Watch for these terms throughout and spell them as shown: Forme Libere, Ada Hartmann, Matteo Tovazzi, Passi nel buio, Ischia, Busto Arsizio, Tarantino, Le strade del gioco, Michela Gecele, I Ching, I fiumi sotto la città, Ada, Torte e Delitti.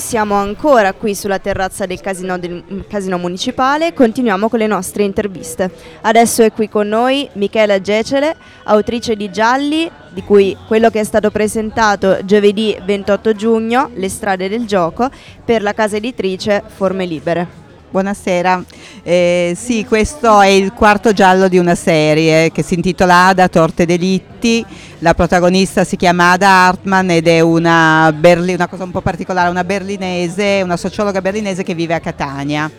Siamo ancora qui sulla terrazza del casino municipale, continuiamo con le nostre interviste. Adesso è qui con noi Michela Gecele, autrice di Gialli, di cui quello che è stato presentato giovedì 28 giugno, Le strade del gioco, per la casa editrice Forme Libere. Buonasera, sì, questo è il quarto giallo di una serie che si intitola Ada, Torte e Delitti. La protagonista si chiama Ada Hartmann ed è una cosa un po' particolare, una berlinese, una sociologa berlinese che vive a Catania.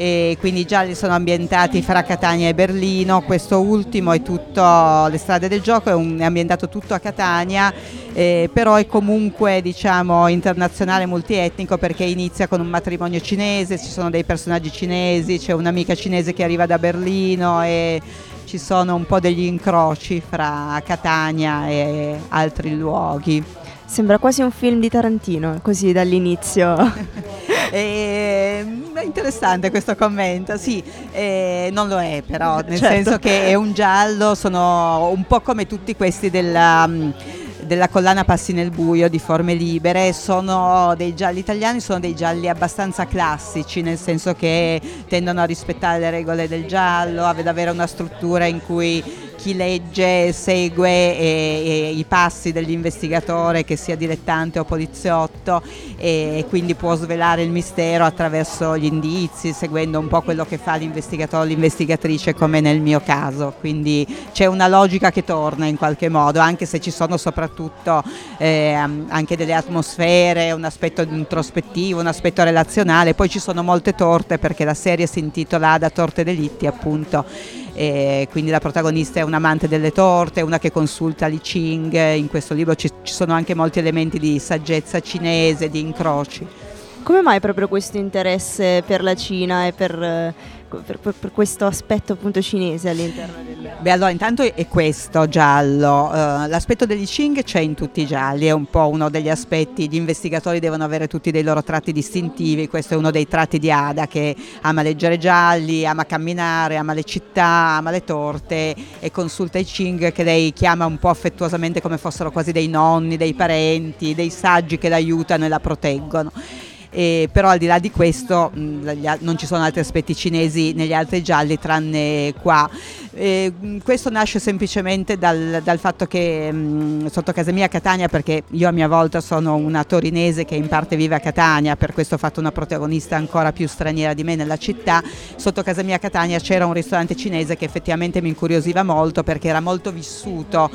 E quindi i gialli sono ambientati fra Catania e Berlino. Questo ultimo è tutto, Le strade del gioco, è ambientato tutto a Catania, però è comunque, diciamo, internazionale, multietnico, perché inizia con un matrimonio cinese, ci sono dei personaggi cinesi, c'è un'amica cinese che arriva da Berlino e ci sono un po' degli incroci fra Catania e altri luoghi. Sembra quasi un film di Tarantino, così dall'inizio. Interessante questo commento, sì, non lo è però, nel senso che è un giallo, sono un po' come tutti questi della collana Passi nel buio di Forme Libere. Sono dei gialli italiani, sono dei gialli abbastanza classici, nel senso che tendono a rispettare le regole del giallo, ad avere una struttura in cui chi legge segue i passi dell'investigatore, che sia dilettante o poliziotto, e quindi può svelare il mistero attraverso gli indizi, seguendo un po' quello che fa l'investigatore o l'investigatrice, come nel mio caso. Quindi c'è una logica che torna in qualche modo, anche se ci sono soprattutto anche delle atmosfere, un aspetto introspettivo, un aspetto relazionale. Poi ci sono molte torte, perché la serie si intitola Ada, Torte e Delitti, appunto. E quindi la protagonista è un amante delle torte, una che consulta l'I Ching. In questo libro ci sono anche molti elementi di saggezza cinese, di incroci. Come mai proprio questo interesse per la Cina e per questo aspetto appunto cinese all'interno del... Beh, allora intanto è questo giallo, l'aspetto degli Ching c'è in tutti i gialli, è un po' uno degli aspetti, gli investigatori devono avere tutti dei loro tratti distintivi, questo è uno dei tratti di Ada, che ama leggere gialli, ama camminare, ama le città, ama le torte, e consulta i Ching, che lei chiama un po' affettuosamente come fossero quasi dei nonni, dei parenti, dei saggi che l'aiutano e la proteggono. Però al di là di questo non ci sono altri aspetti cinesi negli altri gialli, tranne qua. Questo nasce semplicemente dal fatto che sotto casa mia a Catania, perché io a mia volta sono una torinese che in parte vive a Catania, per questo ho fatto una protagonista ancora più straniera di me nella città. Sotto casa mia a Catania c'era un ristorante cinese che effettivamente mi incuriosiva molto, perché era molto vissuto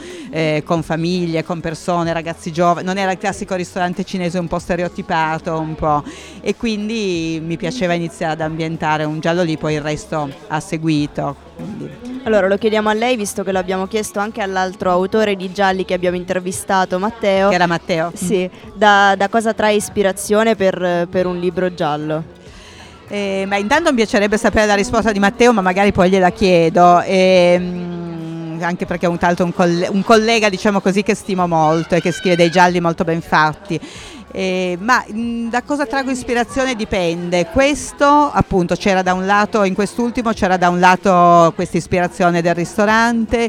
con famiglie, con persone, ragazzi giovani, non era il classico ristorante cinese un po' stereotipato, un po', e quindi mi piaceva iniziare ad ambientare un giallo lì, poi il resto ha seguito. Allora lo chiediamo a lei, visto che lo abbiamo chiesto anche all'altro autore di gialli che abbiamo intervistato, Matteo. Che era Matteo? Sì, da cosa trae ispirazione per un libro giallo? Ma intanto mi piacerebbe sapere la risposta di Matteo, ma magari poi gliela chiedo. Anche perché è un collega, diciamo così, che stimo molto e che scrive dei gialli molto ben fatti. Da cosa trago ispirazione dipende. Questo appunto c'era da un lato, in quest'ultimo c'era da un lato questa ispirazione del ristorante,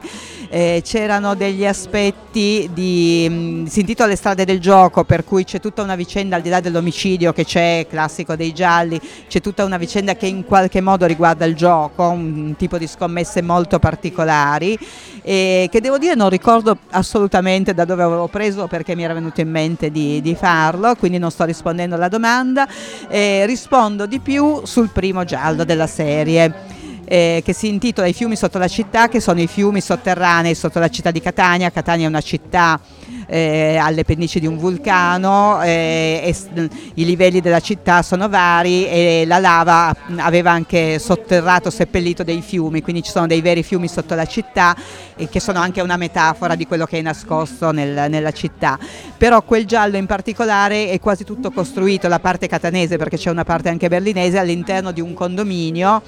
c'erano degli aspetti si intitola Le strade del gioco, per cui c'è tutta una vicenda, al di là dell'omicidio che c'è, classico dei gialli, c'è tutta una vicenda che in qualche modo riguarda il gioco, un tipo di scommesse molto particolari, che devo dire non ricordo assolutamente da dove avevo preso, perché mi era venuto in mente di farlo, quindi non sto rispondendo alla domanda. Rispondo di più sul primo giallo della serie, che si intitola I fiumi sotto la città, che sono i fiumi sotterranei sotto la città di Catania. Catania è una città alle pendici di un vulcano, i livelli della città sono vari e la lava aveva anche sotterrato, seppellito dei fiumi, quindi ci sono dei veri fiumi sotto la città, che sono anche una metafora di quello che è nascosto nella città. Però quel giallo in particolare è quasi tutto costruito, la parte catanese, perché c'è una parte anche berlinese, all'interno di un condominio,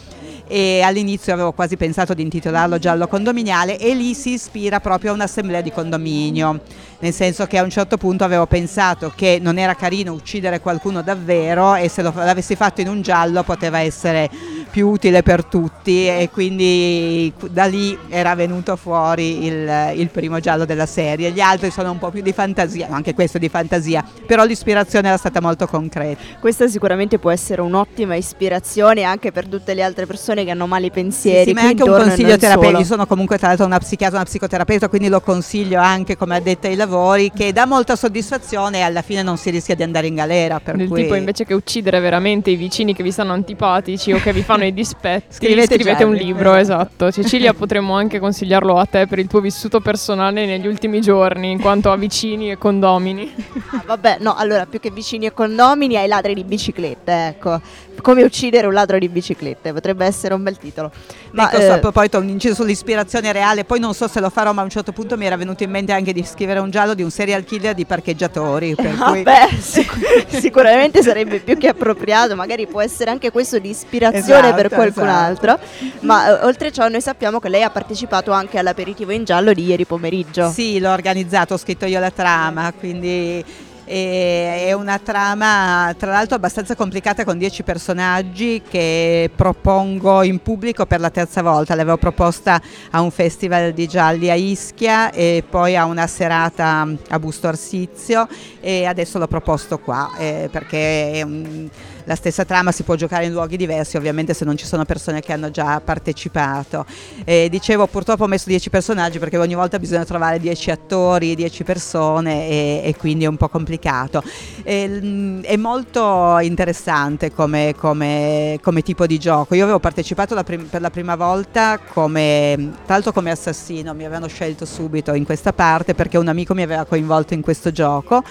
e all'inizio avevo quasi pensato di intitolarlo giallo condominiale, e lì si ispira proprio a un'assemblea di condominio, nel senso che a un certo punto avevo pensato che non era carino uccidere qualcuno davvero, e se l'avessi fatto in un giallo poteva essere più utile per tutti, e quindi da lì era venuto fuori il primo giallo della serie. Gli altri sono un po' più di fantasia, anche questo di fantasia, però l'ispirazione era stata molto concreta. Questa sicuramente può essere un'ottima ispirazione anche per tutte le altre persone che hanno mali pensieri. Sì, ma è anche un consiglio terapeutico. Io sono comunque tra l'altro una psichiatra, una psicoterapeuta, quindi lo consiglio anche come addetta ai lavori, che dà molta soddisfazione e alla fine non si rischia di andare in galera. Per del cui... tipo, invece che uccidere veramente i vicini che vi stanno antipatici o che vi fanno i dispetti, scrivete un libro, esatto. Cecilia, potremmo anche consigliarlo a te per il tuo vissuto personale negli ultimi giorni in quanto a vicini e condomini. Ah, vabbè, no, allora più che vicini e condomini, ai ladri di biciclette, ecco. Come uccidere un ladro di biciclette, potrebbe essere un bel titolo. Ma ecco, a proposito, un inciso sull'ispirazione reale, poi non so se lo farò, ma a un certo punto mi era venuto in mente anche di scrivere un giallo di un serial killer di parcheggiatori, per cui... Vabbè, sicuramente sarebbe più che appropriato, magari può essere anche questo di ispirazione, esatto, per qualcun altro. Ma oltre ciò noi sappiamo che lei ha partecipato anche all'aperitivo in giallo di ieri pomeriggio. Sì, l'ho organizzato, ho scritto io la trama, quindi... è una trama tra l'altro abbastanza complicata con 10 personaggi che propongo in pubblico per la terza volta. L'avevo proposta a un festival di gialli a Ischia e poi a una serata a Busto Arsizio e adesso l'ho proposto qua, perché è la stessa trama, si può giocare in luoghi diversi ovviamente se non ci sono persone che hanno già partecipato. Dicevo, purtroppo ho messo 10 personaggi perché ogni volta bisogna trovare 10 attori, 10 persone e quindi è un po' complicato. È molto interessante come tipo di gioco. Io avevo partecipato per la prima volta tra l'altro come assassino, mi avevano scelto subito in questa parte perché un amico mi aveva coinvolto in questo gioco.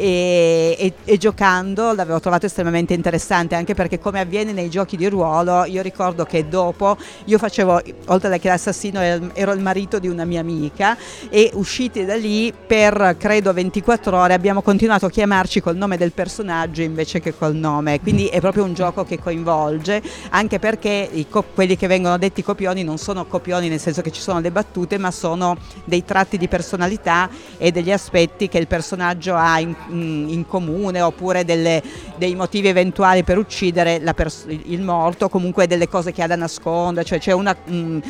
E giocando l'avevo trovato estremamente interessante, anche perché come avviene nei giochi di ruolo, io ricordo che dopo io facevo, oltre che l'assassino, ero il marito di una mia amica e usciti da lì per credo 24 ore abbiamo continuato a chiamarci col nome del personaggio invece che col nome, quindi è proprio un gioco che coinvolge, anche perché quelli che vengono detti copioni non sono copioni nel senso che ci sono le battute, ma sono dei tratti di personalità e degli aspetti che il personaggio ha in comune, oppure dei motivi eventuali per uccidere il morto, comunque delle cose che ha da nascondere, cioè c'è un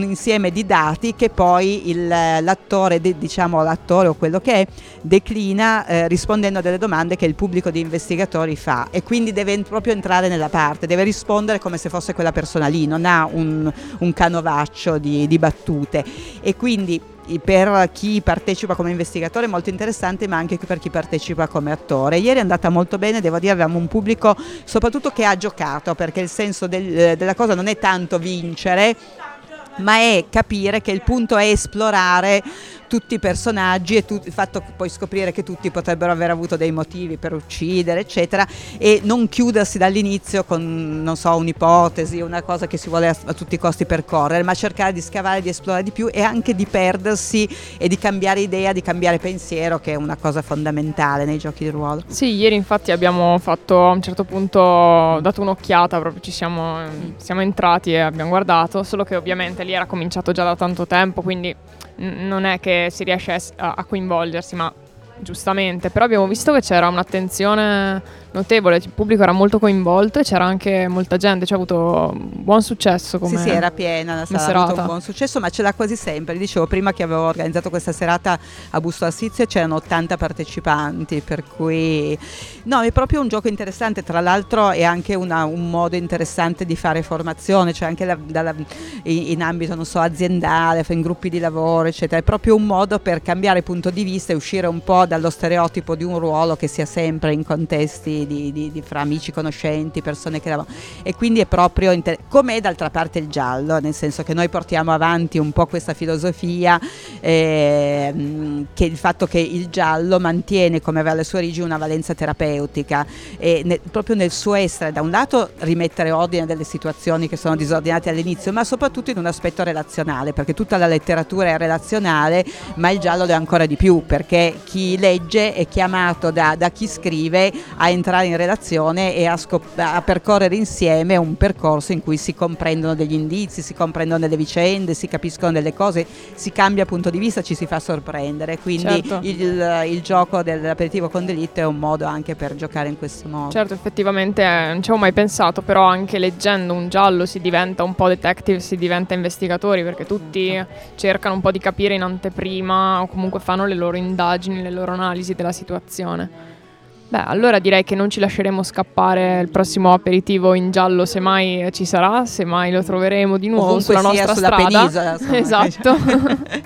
insieme di dati che poi l'attore o quello che è declina rispondendo a delle domande che il pubblico di investigatori fa, e quindi deve proprio entrare nella parte, deve rispondere come se fosse quella persona lì, non ha un canovaccio di battute, e quindi per chi partecipa come investigatore è molto interessante, ma anche per chi partecipa come attore. Ieri è andata molto bene, devo dire, avevamo un pubblico soprattutto che ha giocato, perché il senso della cosa non è tanto vincere, ma è capire che il punto è esplorare tutti i personaggi e il fatto che puoi scoprire che tutti potrebbero aver avuto dei motivi per uccidere eccetera, e non chiudersi dall'inizio con, non so, un'ipotesi, una cosa che si vuole a tutti i costi percorrere, ma cercare di scavare, di esplorare di più e anche di perdersi e di cambiare idea, di cambiare pensiero, che è una cosa fondamentale nei giochi di ruolo. Sì, ieri infatti abbiamo fatto, a un certo punto, dato un'occhiata, proprio siamo entrati e abbiamo guardato, solo che ovviamente lì era cominciato già da tanto tempo, quindi non è che si riesce a coinvolgersi, ma giustamente, però abbiamo visto che c'era un'attenzione notevole, il pubblico era molto coinvolto e c'era anche molta gente, cioè ha avuto buon successo come serata. Sì, era piena la serata, ha avuto un buon successo, ma ce l'ha quasi sempre. Dicevo prima che avevo organizzato questa serata a Busto Arsizio e c'erano 80 partecipanti, per cui no, è proprio un gioco interessante, tra l'altro è anche un modo interessante di fare formazione, cioè anche in ambito, non so, aziendale, in gruppi di lavoro eccetera, è proprio un modo per cambiare punto di vista e uscire un po' dallo stereotipo di un ruolo che sia sempre in contesti di fra amici, conoscenti, persone che lavorano, e quindi è proprio come è d'altra parte il giallo, nel senso che noi portiamo avanti un po' questa filosofia, che il fatto che il giallo mantiene, come aveva le sue origini, una valenza terapeutica e proprio nel suo essere, da un lato rimettere ordine delle situazioni che sono disordinate all'inizio, ma soprattutto in un aspetto relazionale, perché tutta la letteratura è relazionale, ma il giallo lo è ancora di più, perché chi legge è chiamato da chi scrive a entrare entrare in relazione e a percorrere insieme un percorso in cui si comprendono degli indizi, si comprendono delle vicende, si capiscono delle cose, si cambia punto di vista, ci si fa sorprendere, quindi certo. il gioco dell'aperitivo con delitto è un modo anche per giocare in questo modo. Certo, effettivamente non ci avevo mai pensato, però anche leggendo un giallo si diventa un po' detective, si diventa investigatori, perché tutti cercano un po' di capire in anteprima o comunque fanno le loro indagini, le loro analisi della situazione. Beh, allora direi che non ci lasceremo scappare il prossimo aperitivo in giallo, se mai ci sarà, se mai lo troveremo di nuovo sulla nostra strada. Ovunque sia sulla penisola. Esatto.